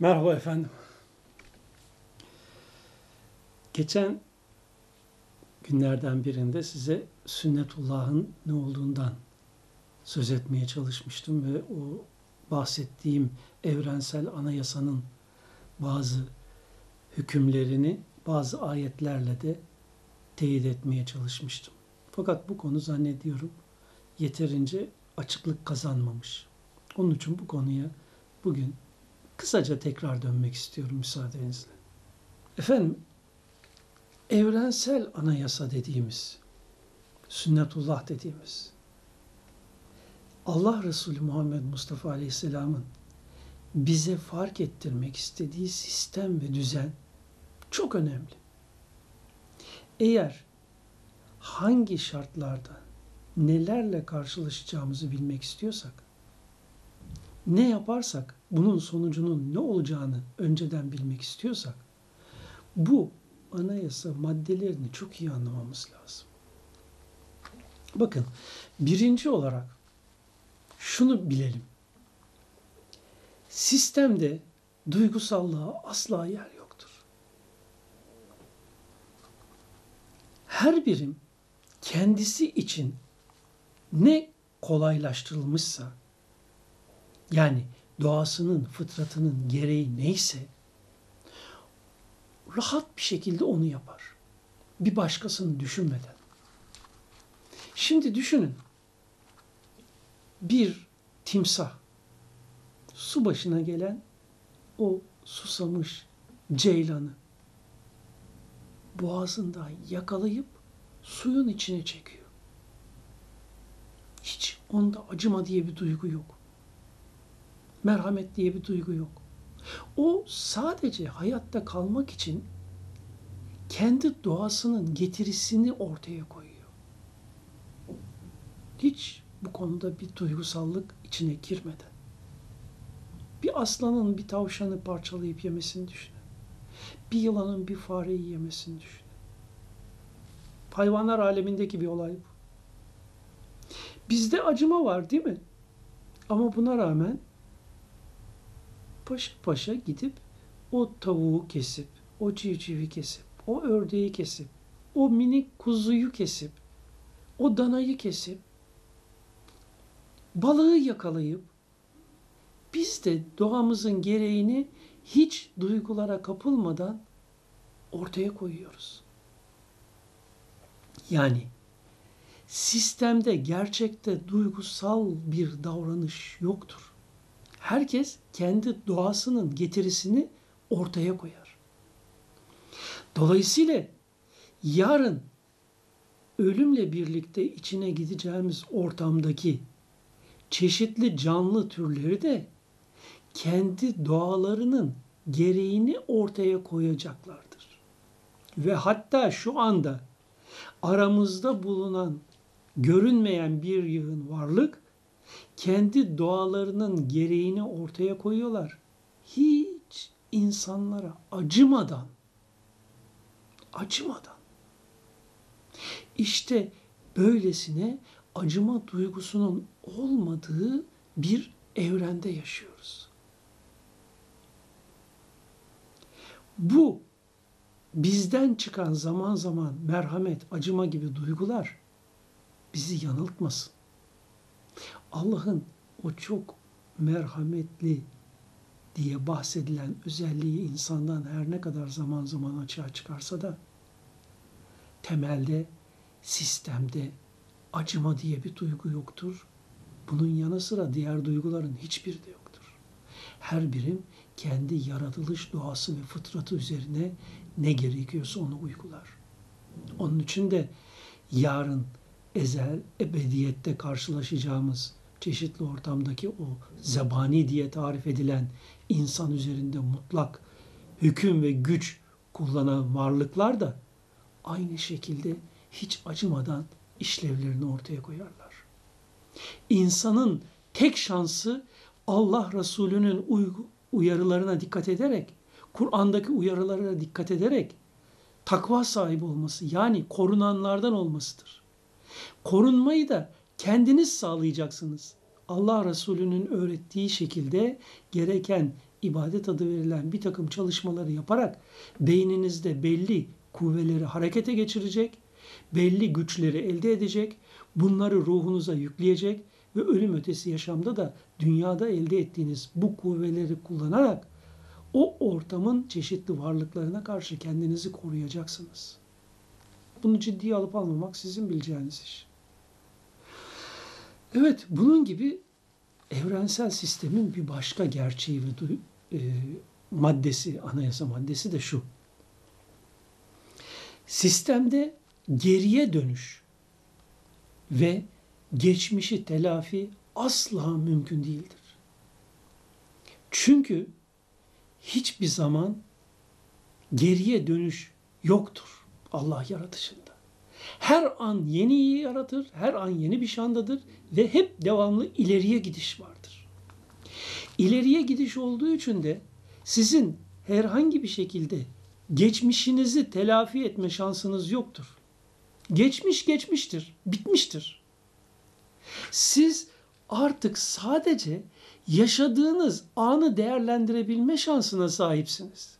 Merhaba efendim. Geçen günlerden birinde size sünnetullah'ın ne olduğundan söz etmeye çalışmıştım ve o bahsettiğim evrensel anayasanın bazı hükümlerini bazı ayetlerle de teyit etmeye çalışmıştım. Fakat bu konu zannediyorum yeterince açıklık kazanmamış. Onun için bu konuya bugün kısaca tekrar dönmek istiyorum müsaadenizle. Efendim, evrensel anayasa dediğimiz, sünnetullah dediğimiz, Allah Resulü Muhammed Mustafa Aleyhisselam'ın bize fark ettirmek istediği sistem ve düzen çok önemli. Eğer hangi şartlarda nelerle karşılaşacağımızı bilmek istiyorsak, ne yaparsak bunun sonucunun ne olacağını önceden bilmek istiyorsak, bu anayasa maddelerini çok iyi anlamamız lazım. Bakın, birinci olarak şunu bilelim. Sistemde duygusallığa asla yer yoktur. Her birim kendisi için ne kolaylaştırılmışsa, yani doğasının, fıtratının gereği neyse rahat bir şekilde onu yapar. Bir başkasını düşünmeden. Şimdi düşünün. Bir timsah su başına gelen o susamış ceylanı boğazından yakalayıp suyun içine çekiyor. Hiç onda acıma diye bir duygu yok. Merhamet diye bir duygu yok. O sadece hayatta kalmak için kendi doğasının getirisini ortaya koyuyor. Hiç bu konuda bir duygusallık içine girmeden. Bir aslanın bir tavşanı parçalayıp yemesini düşünün. Bir yılanın bir fareyi yemesini düşünün. Hayvanlar alemindeki bir olay bu. Bizde acıma var değil mi? Ama buna rağmen paşa paşa gidip o tavuğu kesip, o civcivi kesip, o ördeği kesip, o minik kuzuyu kesip, o danayı kesip, balığı yakalayıp, biz de doğamızın gereğini hiç duygulara kapılmadan ortaya koyuyoruz. Yani sistemde gerçekte duygusal bir davranış yoktur. Herkes kendi doğasının getirisini ortaya koyar. Dolayısıyla yarın ölümle birlikte içine gideceğimiz ortamdaki çeşitli canlı türleri de kendi doğalarının gereğini ortaya koyacaklardır. Ve hatta şu anda aramızda bulunan görünmeyen bir yığın varlık, kendi doğalarının gereğini ortaya koyuyorlar. Hiç insanlara acımadan. İşte böylesine acıma duygusunun olmadığı bir evrende yaşıyoruz. Bu bizden çıkan zaman zaman merhamet, acıma gibi duygular bizi yanıltmasın. Allah'ın o çok merhametli diye bahsedilen özelliği insandan her ne kadar zaman zaman açığa çıkarsa da temelde, sistemde acıma diye bir duygu yoktur. Bunun yanı sıra diğer duyguların hiçbiri de yoktur. Her birim kendi yaratılış doğası ve fıtratı üzerine ne gerekiyorsa onu uygular. Onun için de yarın ezel, ebediyette karşılaşacağımız çeşitli ortamdaki o zebani diye tarif edilen insan üzerinde mutlak hüküm ve güç kullanan varlıklar da aynı şekilde hiç acımadan işlevlerini ortaya koyarlar. İnsanın tek şansı Allah Resulü'nün uyarılarına dikkat ederek, Kur'an'daki uyarılara dikkat ederek takva sahibi olması, yani korunanlardan olmasıdır. Korunmayı da kendiniz sağlayacaksınız. Allah Resulü'nün öğrettiği şekilde gereken ibadet adı verilen bir takım çalışmaları yaparak beyninizde belli kuvveleri harekete geçirecek, belli güçleri elde edecek, bunları ruhunuza yükleyecek ve ölüm ötesi yaşamda da dünyada elde ettiğiniz bu kuvveleri kullanarak o ortamın çeşitli varlıklarına karşı kendinizi koruyacaksınız. Bunu ciddiye alıp almamak sizin bileceğiniz iş. Evet, bunun gibi evrensel sistemin bir başka gerçeği ve maddesi, anayasa maddesi de şu. Sistemde geriye dönüş ve geçmişi telafi asla mümkün değildir. Çünkü hiçbir zaman geriye dönüş yoktur Allah yaratışında. Her an yeniyi yaratır, her an yeni bir şandadır ve hep devamlı ileriye gidiş vardır. İleriye gidiş olduğu için de sizin herhangi bir şekilde geçmişinizi telafi etme şansınız yoktur. Geçmiş geçmiştir, bitmiştir. Siz artık sadece yaşadığınız anı değerlendirebilme şansına sahipsiniz.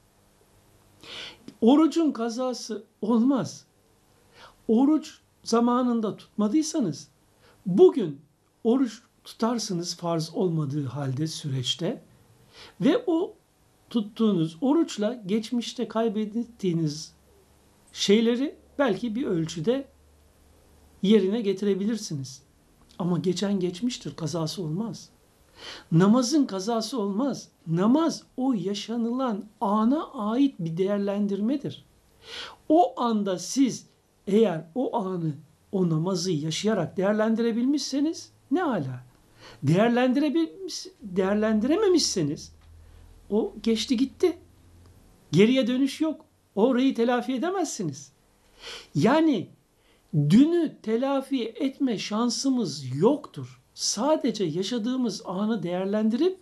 Orucun kazası olmaz. Oruç zamanında tutmadıysanız bugün oruç tutarsınız farz olmadığı halde süreçte ve o tuttuğunuz oruçla geçmişte kaybettiğiniz şeyleri belki bir ölçüde yerine getirebilirsiniz. Ama geçen geçmiştir, kazası olmaz. Namazın kazası olmaz. Namaz o yaşanılan ana ait bir değerlendirmedir. O anda siz eğer o anı, o namazı yaşayarak değerlendirebilmişseniz ne ala. Değerlendirememişseniz o geçti gitti. Geriye dönüş yok. Orayı telafi edemezsiniz. Yani dünü telafi etme şansımız yoktur. Sadece yaşadığımız anı değerlendirip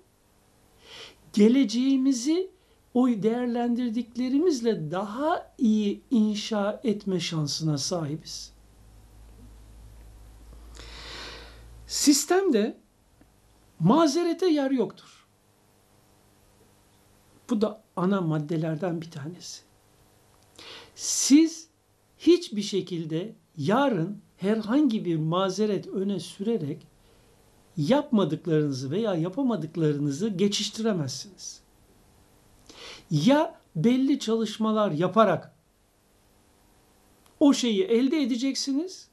geleceğimizi o değerlendirdiklerimizle daha iyi inşa etme şansına sahibiz. Sistemde mazerete yer yoktur. Bu da ana maddelerden bir tanesi. Siz hiçbir şekilde yarın herhangi bir mazeret öne sürerek yapmadıklarınızı veya yapamadıklarınızı geçiştiremezsiniz. Ya belli çalışmalar yaparak o şeyi elde edeceksiniz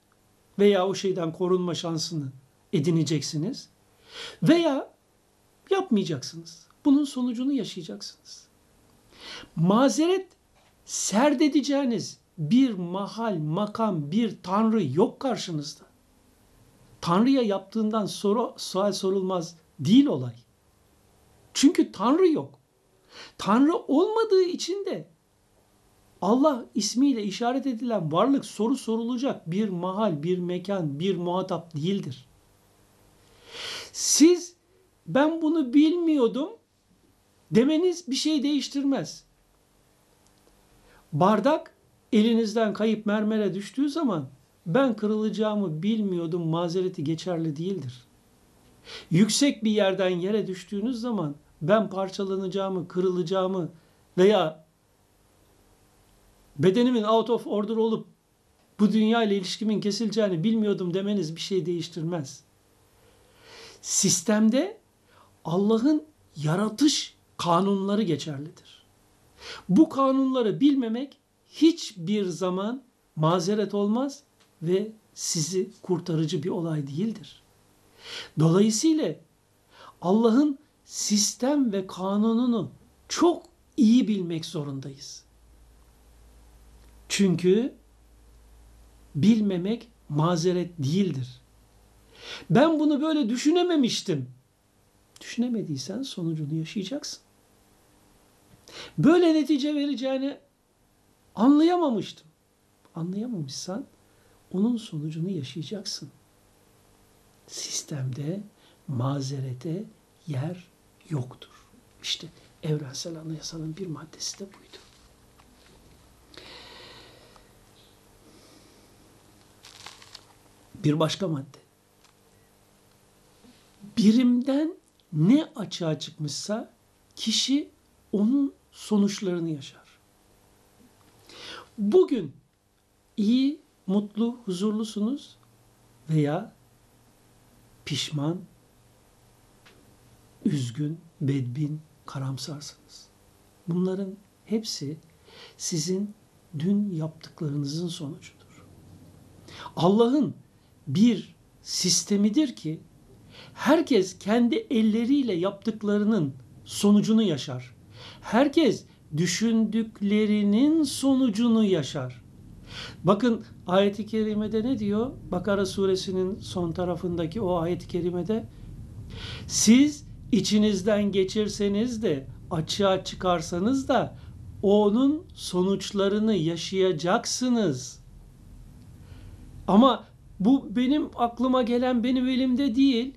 veya o şeyden korunma şansını edineceksiniz veya yapmayacaksınız. Bunun sonucunu yaşayacaksınız. Mazeret serdedeceğiniz bir mahal, makam, bir tanrı yok karşınızda. Tanrı'ya yaptığından sual sorulmaz değil olay. Çünkü Tanrı yok. Tanrı olmadığı için de Allah ismiyle işaret edilen varlık soru sorulacak bir mahal, bir mekan, bir muhatap değildir. Siz ben bunu bilmiyordum demeniz bir şey değiştirmez. Bardak elinizden kayıp mermere düştüğü zaman ben kırılacağımı bilmiyordum mazereti geçerli değildir. Yüksek bir yerden yere düştüğünüz zaman ben parçalanacağımı, kırılacağımı veya bedenimin out of order olup bu dünya ile ilişkimin kesileceğini bilmiyordum demeniz bir şey değiştirmez. Sistemde Allah'ın yaratış kanunları geçerlidir. Bu kanunları bilmemek hiçbir zaman mazeret olmaz ve sizi kurtarıcı bir olay değildir. Dolayısıyla Allah'ın sistem ve kanununu çok iyi bilmek zorundayız. Çünkü bilmemek mazeret değildir. Ben bunu böyle düşünememiştim. Düşünemediysen sonucunu yaşayacaksın. Böyle netice vereceğini anlayamamıştım. Anlayamamışsan onun sonucunu yaşayacaksın. Sistemde mazerete yer yoktur. İşte evrensel anayasanın bir maddesi de buydu. Bir başka madde. Birimden ne açığa çıkmışsa kişi onun sonuçlarını yaşar. Bugün iyi, mutlu, huzurlusunuz veya pişman, üzgün, bedbin, karamsarsınız. Bunların hepsi sizin dün yaptıklarınızın sonucudur. Allah'ın bir sistemidir ki herkes kendi elleriyle yaptıklarının sonucunu yaşar. Herkes düşündüklerinin sonucunu yaşar. Bakın ayet-i kerimede ne diyor? Bakara suresinin son tarafındaki o ayet-i kerimede siz içinizden geçirseniz de açığa çıkarsanız da onun sonuçlarını yaşayacaksınız. Ama bu benim aklıma gelen benim elimde değil.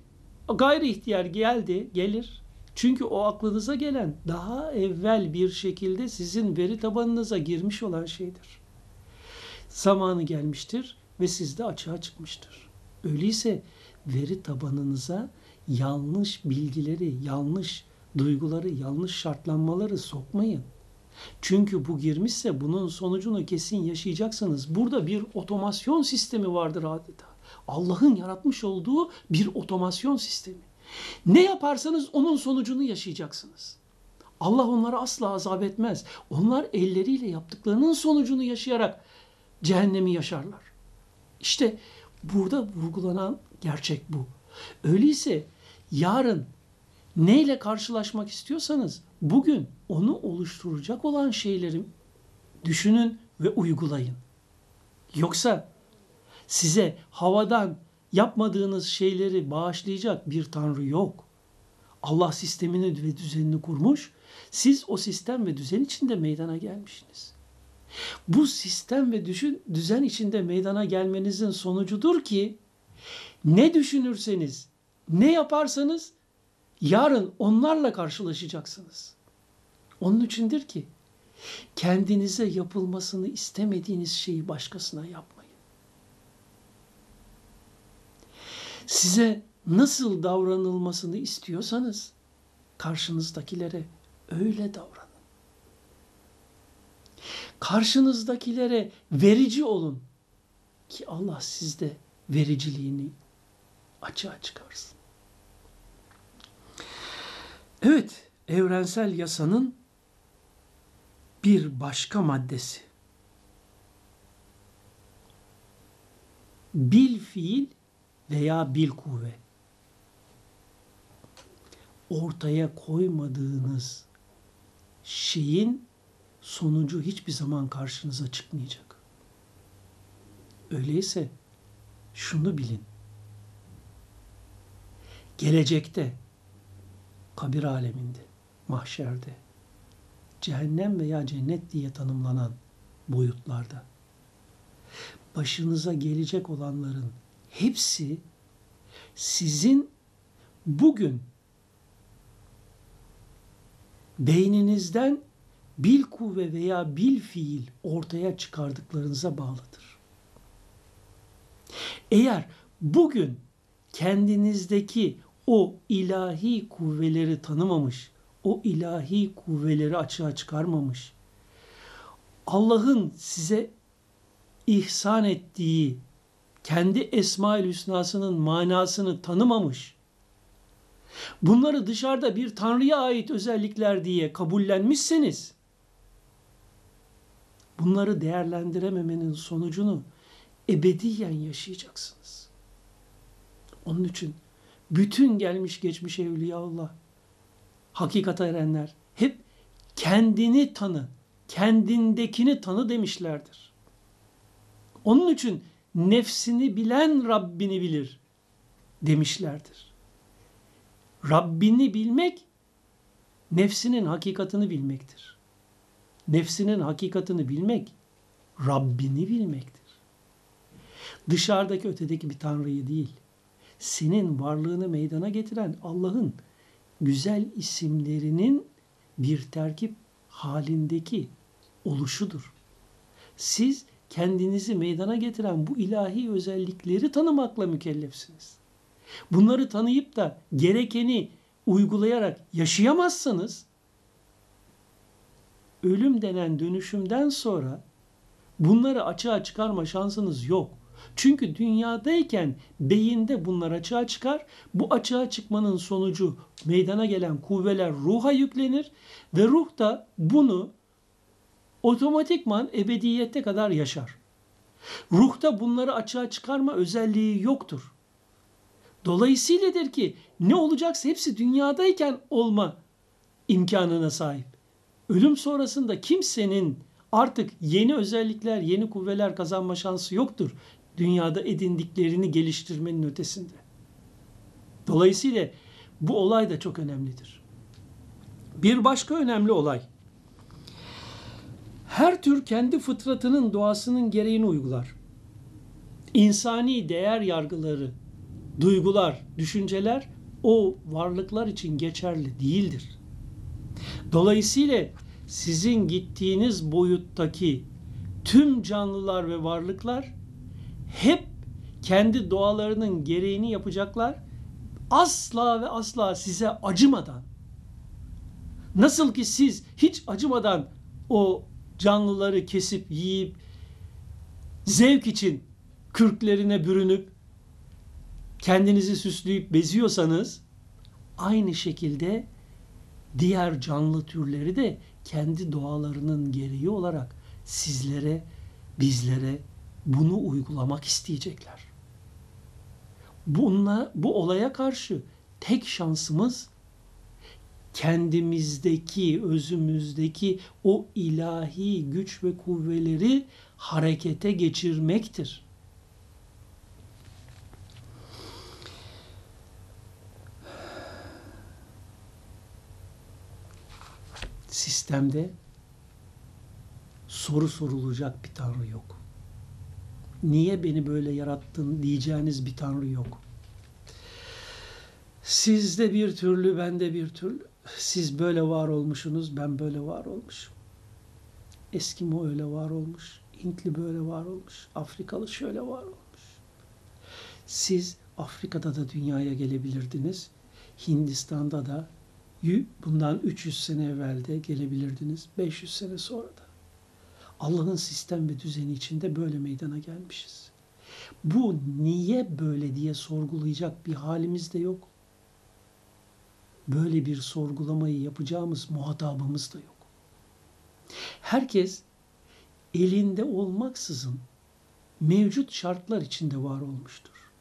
Gayri ihtiyar gelir. Çünkü o aklınıza gelen daha evvel bir şekilde sizin veri tabanınıza girmiş olan şeydir. Zamanı gelmiştir ve sizde açığa çıkmıştır. Öyleyse veri tabanınıza yanlış bilgileri, yanlış duyguları, yanlış şartlanmaları sokmayın. Çünkü bu girmişse bunun sonucunu kesin yaşayacaksınız. Burada bir otomasyon sistemi vardır adeta. Allah'ın yaratmış olduğu bir otomasyon sistemi. Ne yaparsanız onun sonucunu yaşayacaksınız. Allah onları asla azap etmez. Onlar elleriyle yaptıklarının sonucunu yaşayarak cehennemi yaşarlar. İşte burada vurgulanan gerçek bu. Öyleyse yarın neyle karşılaşmak istiyorsanız bugün onu oluşturacak olan şeyleri düşünün ve uygulayın. Yoksa size havadan yapmadığınız şeyleri bağışlayacak bir Tanrı yok. Allah sistemini ve düzenini kurmuş, siz o sistem ve düzen içinde meydana gelmişsiniz. Bu sistem ve düzen içinde meydana gelmenizin sonucudur ki ne düşünürseniz, ne yaparsanız yarın onlarla karşılaşacaksınız. Onun içindir ki kendinize yapılmasını istemediğiniz şeyi başkasına yapmayın. Size nasıl davranılmasını istiyorsanız karşınızdakilere öyle davranın. Karşınızdakilere verici olun ki Allah sizde vericiliğini açığa çıkarsın. Evet, evrensel yasanın bir başka maddesi. Bil fiil veya bil kuvve. Ortaya koymadığınız şeyin sonucu hiçbir zaman karşınıza çıkmayacak. Öyleyse şunu bilin. Gelecekte, kabir aleminde, mahşerde, cehennem veya cennet diye tanımlanan boyutlarda başınıza gelecek olanların hepsi sizin bugün beyninizden bil kuvve veya bil fiil ortaya çıkardıklarınıza bağlıdır. Eğer bugün kendinizdeki o ilahi kuvveleri tanımamış, o ilahi kuvveleri açığa çıkarmamış, Allah'ın size ihsan ettiği kendi Esma-ül Hüsna'sının manasını tanımamış, bunları dışarıda bir Tanrı'ya ait özellikler diye kabullenmişseniz, bunları değerlendirememenin sonucunu ebediyen yaşayacaksınız. Onun için bütün gelmiş geçmiş evliyaullah, hakikata erenler hep kendini tanı, kendindekini tanı demişlerdir. Onun için nefsini bilen Rabbini bilir demişlerdir. Rabbini bilmek, nefsinin hakikatini bilmektir. Nefsinin hakikatini bilmek, Rabbini bilmektir. Dışarıdaki ötedeki bir tanrıyı değil, senin varlığını meydana getiren Allah'ın güzel isimlerinin bir terkip halindeki oluşudur. Siz kendinizi meydana getiren bu ilahi özellikleri tanımakla mükellefsiniz. Bunları tanıyıp da gerekeni uygulayarak yaşayamazsanız ölüm denen dönüşümden sonra bunları açığa çıkarma şansınız yok. Çünkü dünyadayken beyinde bunlar açığa çıkar. Bu açığa çıkmanın sonucu meydana gelen kuvveler ruha yüklenir ve ruh da bunu otomatikman ebediyete kadar yaşar. Ruhta bunları açığa çıkarma özelliği yoktur. Dolayısıyladır ki ne olacaksa hepsi dünyadayken olma imkanına sahip. Ölüm sonrasında kimsenin artık yeni özellikler, yeni kuvveler kazanma şansı yoktur. Dünyada edindiklerini geliştirmenin ötesinde. Dolayısıyla bu olay da çok önemlidir. Bir başka önemli olay. Her tür kendi fıtratının doğasının gereğini uygular. İnsani değer yargıları, duygular, düşünceler o varlıklar için geçerli değildir. Dolayısıyla sizin gittiğiniz boyuttaki tüm canlılar ve varlıklar hep kendi doğalarının gereğini yapacaklar. Asla ve asla size acımadan, nasıl ki siz hiç acımadan o canlıları kesip yiyip, zevk için kürklerine bürünüp, kendinizi süsleyip beziyorsanız, aynı şekilde diğer canlı türleri de kendi doğalarının gereği olarak sizlere, bizlere bunu uygulamak isteyecekler. Bu olaya karşı tek şansımız, kendimizdeki, özümüzdeki o ilahi güç ve kuvveleri harekete geçirmektir. Sistemde soru sorulacak bir tanrı yok. Niye beni böyle yarattın diyeceğiniz bir tanrı yok. Sizde bir türlü, bende bir türlü. Siz böyle var olmuşsunuz, ben böyle var olmuşum. Eskimo öyle var olmuş, Hintli böyle var olmuş, Afrikalı şöyle var olmuş. Siz Afrika'da da dünyaya gelebilirdiniz, Hindistan'da da bundan 300 sene evvelde gelebilirdiniz, 500 sene sonra da. Allah'ın sistem ve düzeni içinde böyle meydana gelmişiz. Bu niye böyle diye sorgulayacak bir halimiz de yok. Böyle bir sorgulamayı yapacağımız muhatabımız da yok. Herkes elinde olmaksızın mevcut şartlar içinde var olmuştur.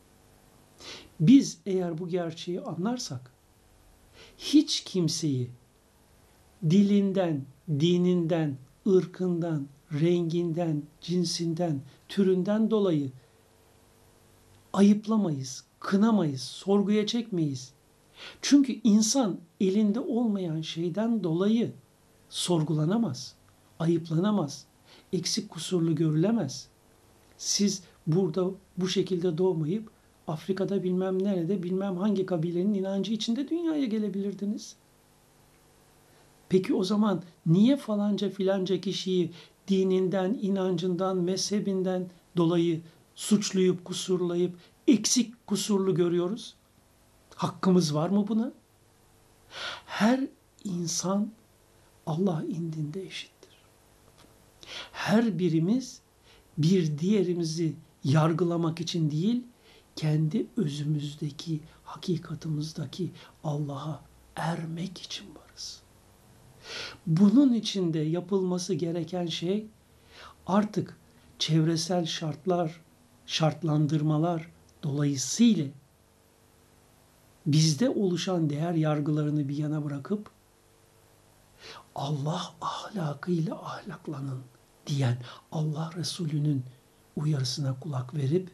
Biz eğer bu gerçeği anlarsak, hiç kimseyi dilinden, dininden, ırkından, renginden, cinsinden, türünden dolayı ayıplamayız, kınamayız, sorguya çekmeyiz. Çünkü insan elinde olmayan şeyden dolayı sorgulanamaz, ayıplanamaz, eksik kusurlu görülemez. Siz burada bu şekilde doğmayıp Afrika'da bilmem nerede bilmem hangi kabilenin inancı içinde dünyaya gelebilirdiniz. Peki o zaman niye falanca filanca kişiyi dininden, inancından, mezhebinden dolayı suçlayıp, kusurlayıp, eksik kusurlu görüyoruz? Hakkımız var mı buna? Her insan Allah indinde eşittir. Her birimiz bir diğerimizi yargılamak için değil, kendi özümüzdeki, hakikatimizdeki Allah'a ermek için varız. Bunun için de yapılması gereken şey artık çevresel şartlar, şartlandırmalar dolayısıyla bizde oluşan değer yargılarını bir yana bırakıp Allah ahlakıyla ahlaklanın diyen Allah Resulü'nün uyarısına kulak verip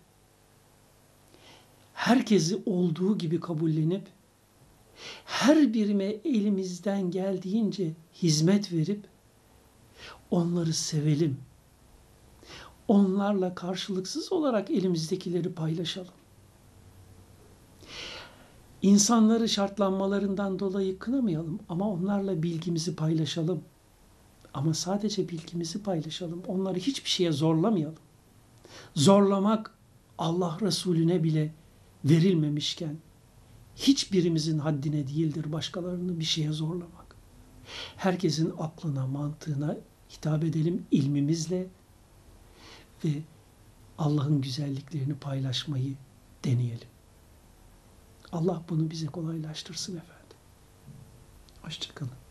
herkesi olduğu gibi kabullenip her birime elimizden geldiğince hizmet verip onları sevelim. Onlarla karşılıksız olarak elimizdekileri paylaşalım. İnsanları şartlanmalarından dolayı kınamayalım ama onlarla bilgimizi paylaşalım. Ama sadece bilgimizi paylaşalım. Onları hiçbir şeye zorlamayalım. Zorlamak Allah Resulüne bile verilmemişken hiçbirimizin haddine değildir başkalarını bir şeye zorlamak. Herkesin aklına, mantığına hitap edelim ilmimizle ve Allah'ın güzelliklerini paylaşmayı deneyelim. Allah bunu bize kolaylaştırsın efendim. Hoşça kalın.